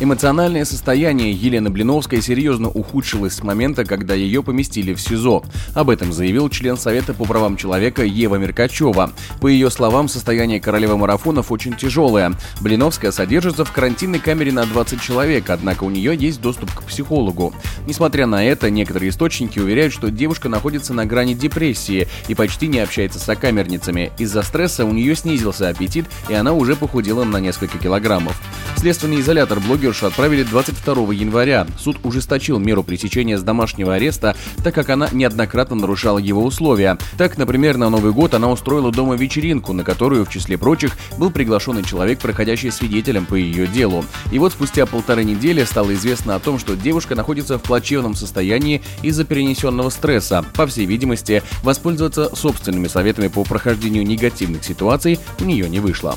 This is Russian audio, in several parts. Эмоциональное состояние Елены Блиновской серьезно ухудшилось с момента, когда ее поместили в СИЗО. Об этом заявил член Совета по правам человека Ева Меркачева. По ее словам, состояние королевы марафонов очень тяжелое. Блиновская содержится в карантинной камере на 20 человек, однако у нее есть доступ к психологу. Несмотря на это, некоторые источники уверяют, что девушка находится на грани депрессии и почти не общается с сокамерницами. Из-за стресса у нее снизился аппетит, и она уже похудела на несколько килограммов. Следственный изолятор блогершу отправили 22 января. Суд ужесточил меру пресечения с домашнего ареста, так как она неоднократно нарушала его условия. Так, например, на Новый год она устроила дома вечеринку, на которую, в числе прочих, был приглашенный человек, проходящий свидетелем по ее делу. И вот спустя полторы недели стало известно о том, что девушка находится в плачевном состоянии из-за перенесенного стресса. По всей видимости, воспользоваться собственными советами по прохождению негативных ситуаций у нее не вышло.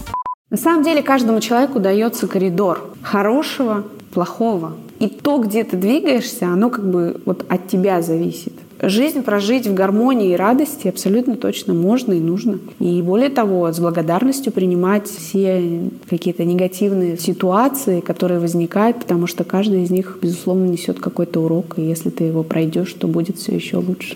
На самом деле каждому человеку дается коридор хорошего, плохого. И то, где ты двигаешься, оно как бы вот от тебя зависит. Жизнь прожить в гармонии и радости абсолютно точно можно и нужно. И более того, с благодарностью принимать все какие-то негативные ситуации, которые возникают, потому что каждая из них, безусловно, несет какой-то урок. И если ты его пройдешь, то будет все еще лучше.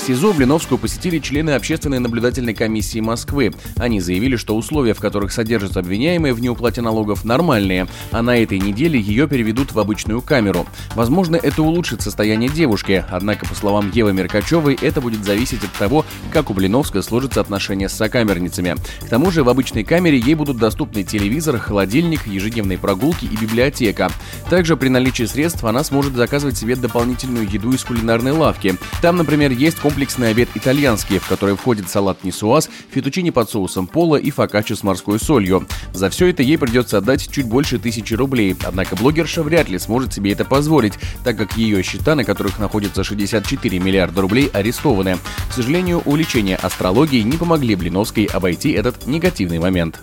В СИЗО Блиновскую посетили члены Общественной наблюдательной комиссии Москвы. Они заявили, что условия, в которых содержатся обвиняемые в неуплате налогов, нормальные, а на этой неделе ее переведут в обычную камеру. Возможно, это улучшит состояние девушки, однако, по словам Евы Меркачевой, это будет зависеть от того, как у Блиновской сложатся отношения с сокамерницами. К тому же в обычной камере ей будут доступны телевизор, холодильник, ежедневные прогулки и библиотека. Также при наличии средств она сможет заказывать себе дополнительную еду из кулинарной лавки. Там, например, есть комплексный обед итальянский, в который входит салат нисуаз, фетучини под соусом поло и фокаччо с морской солью. За все это ей придется отдать чуть больше 1000 рублей. Однако блогерша вряд ли сможет себе это позволить, так как ее счета, на которых находится 64 миллиарда рублей, арестованы. К сожалению, увлечения астрологией не помогли Блиновской обойти этот негативный момент.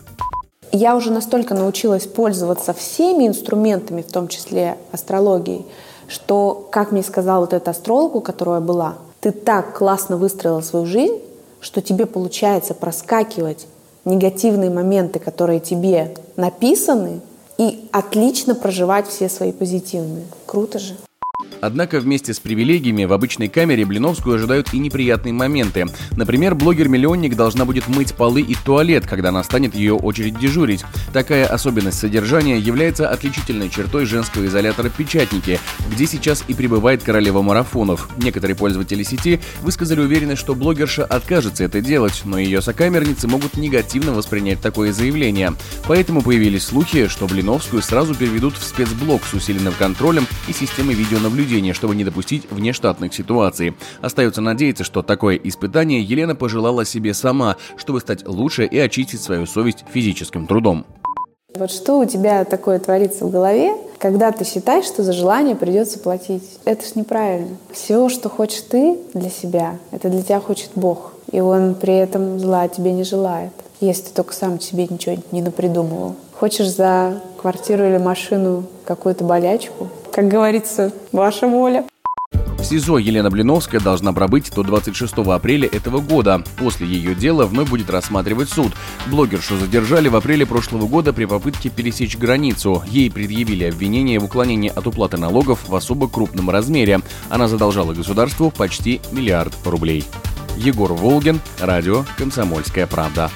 Я уже настолько научилась пользоваться всеми инструментами, в том числе астрологией, что, как мне сказала вот эта астролог, у которой я была, ты так классно выстроила свою жизнь, что тебе получается проскакивать негативные моменты, которые тебе написаны, и отлично проживать все свои позитивные. Круто же. Однако вместе с привилегиями в обычной камере Блиновскую ожидают и неприятные моменты. Например, блогер-миллионник должна будет мыть полы и туалет, когда настанет ее очередь дежурить. Такая особенность содержания является отличительной чертой женского изолятора «Печатники», где сейчас и пребывает королева марафонов. Некоторые пользователи сети высказали уверенность, что блогерша откажется это делать, но ее сокамерницы могут негативно воспринять такое заявление. Поэтому появились слухи, что Блиновскую сразу переведут в спецблок с усиленным контролем и системой видеонаблюдения, чтобы не допустить внештатных ситуаций. Остается надеяться, что такое испытание Елена пожелала себе сама, чтобы стать лучше и очистить свою совесть физическим трудом. Вот что у тебя такое творится в голове, когда ты считаешь, что за желание придется платить? Это ж неправильно. Все, что хочешь ты для себя, это для тебя хочет Бог. И Он при этом зла тебе не желает, если ты только сам себе ничего не напридумывал. Хочешь за квартиру или машину какую-то болячку? Как говорится, ваша воля. В СИЗО Елена Блиновская должна пробыть до 26 апреля этого года. После ее дела вновь будет рассматривать суд. Блогершу задержали в апреле прошлого года при попытке пересечь границу. Ей предъявили обвинение в уклонении от уплаты налогов в особо крупном размере. Она задолжала государству почти миллиард рублей. Егор Волгин, радио «Комсомольская правда».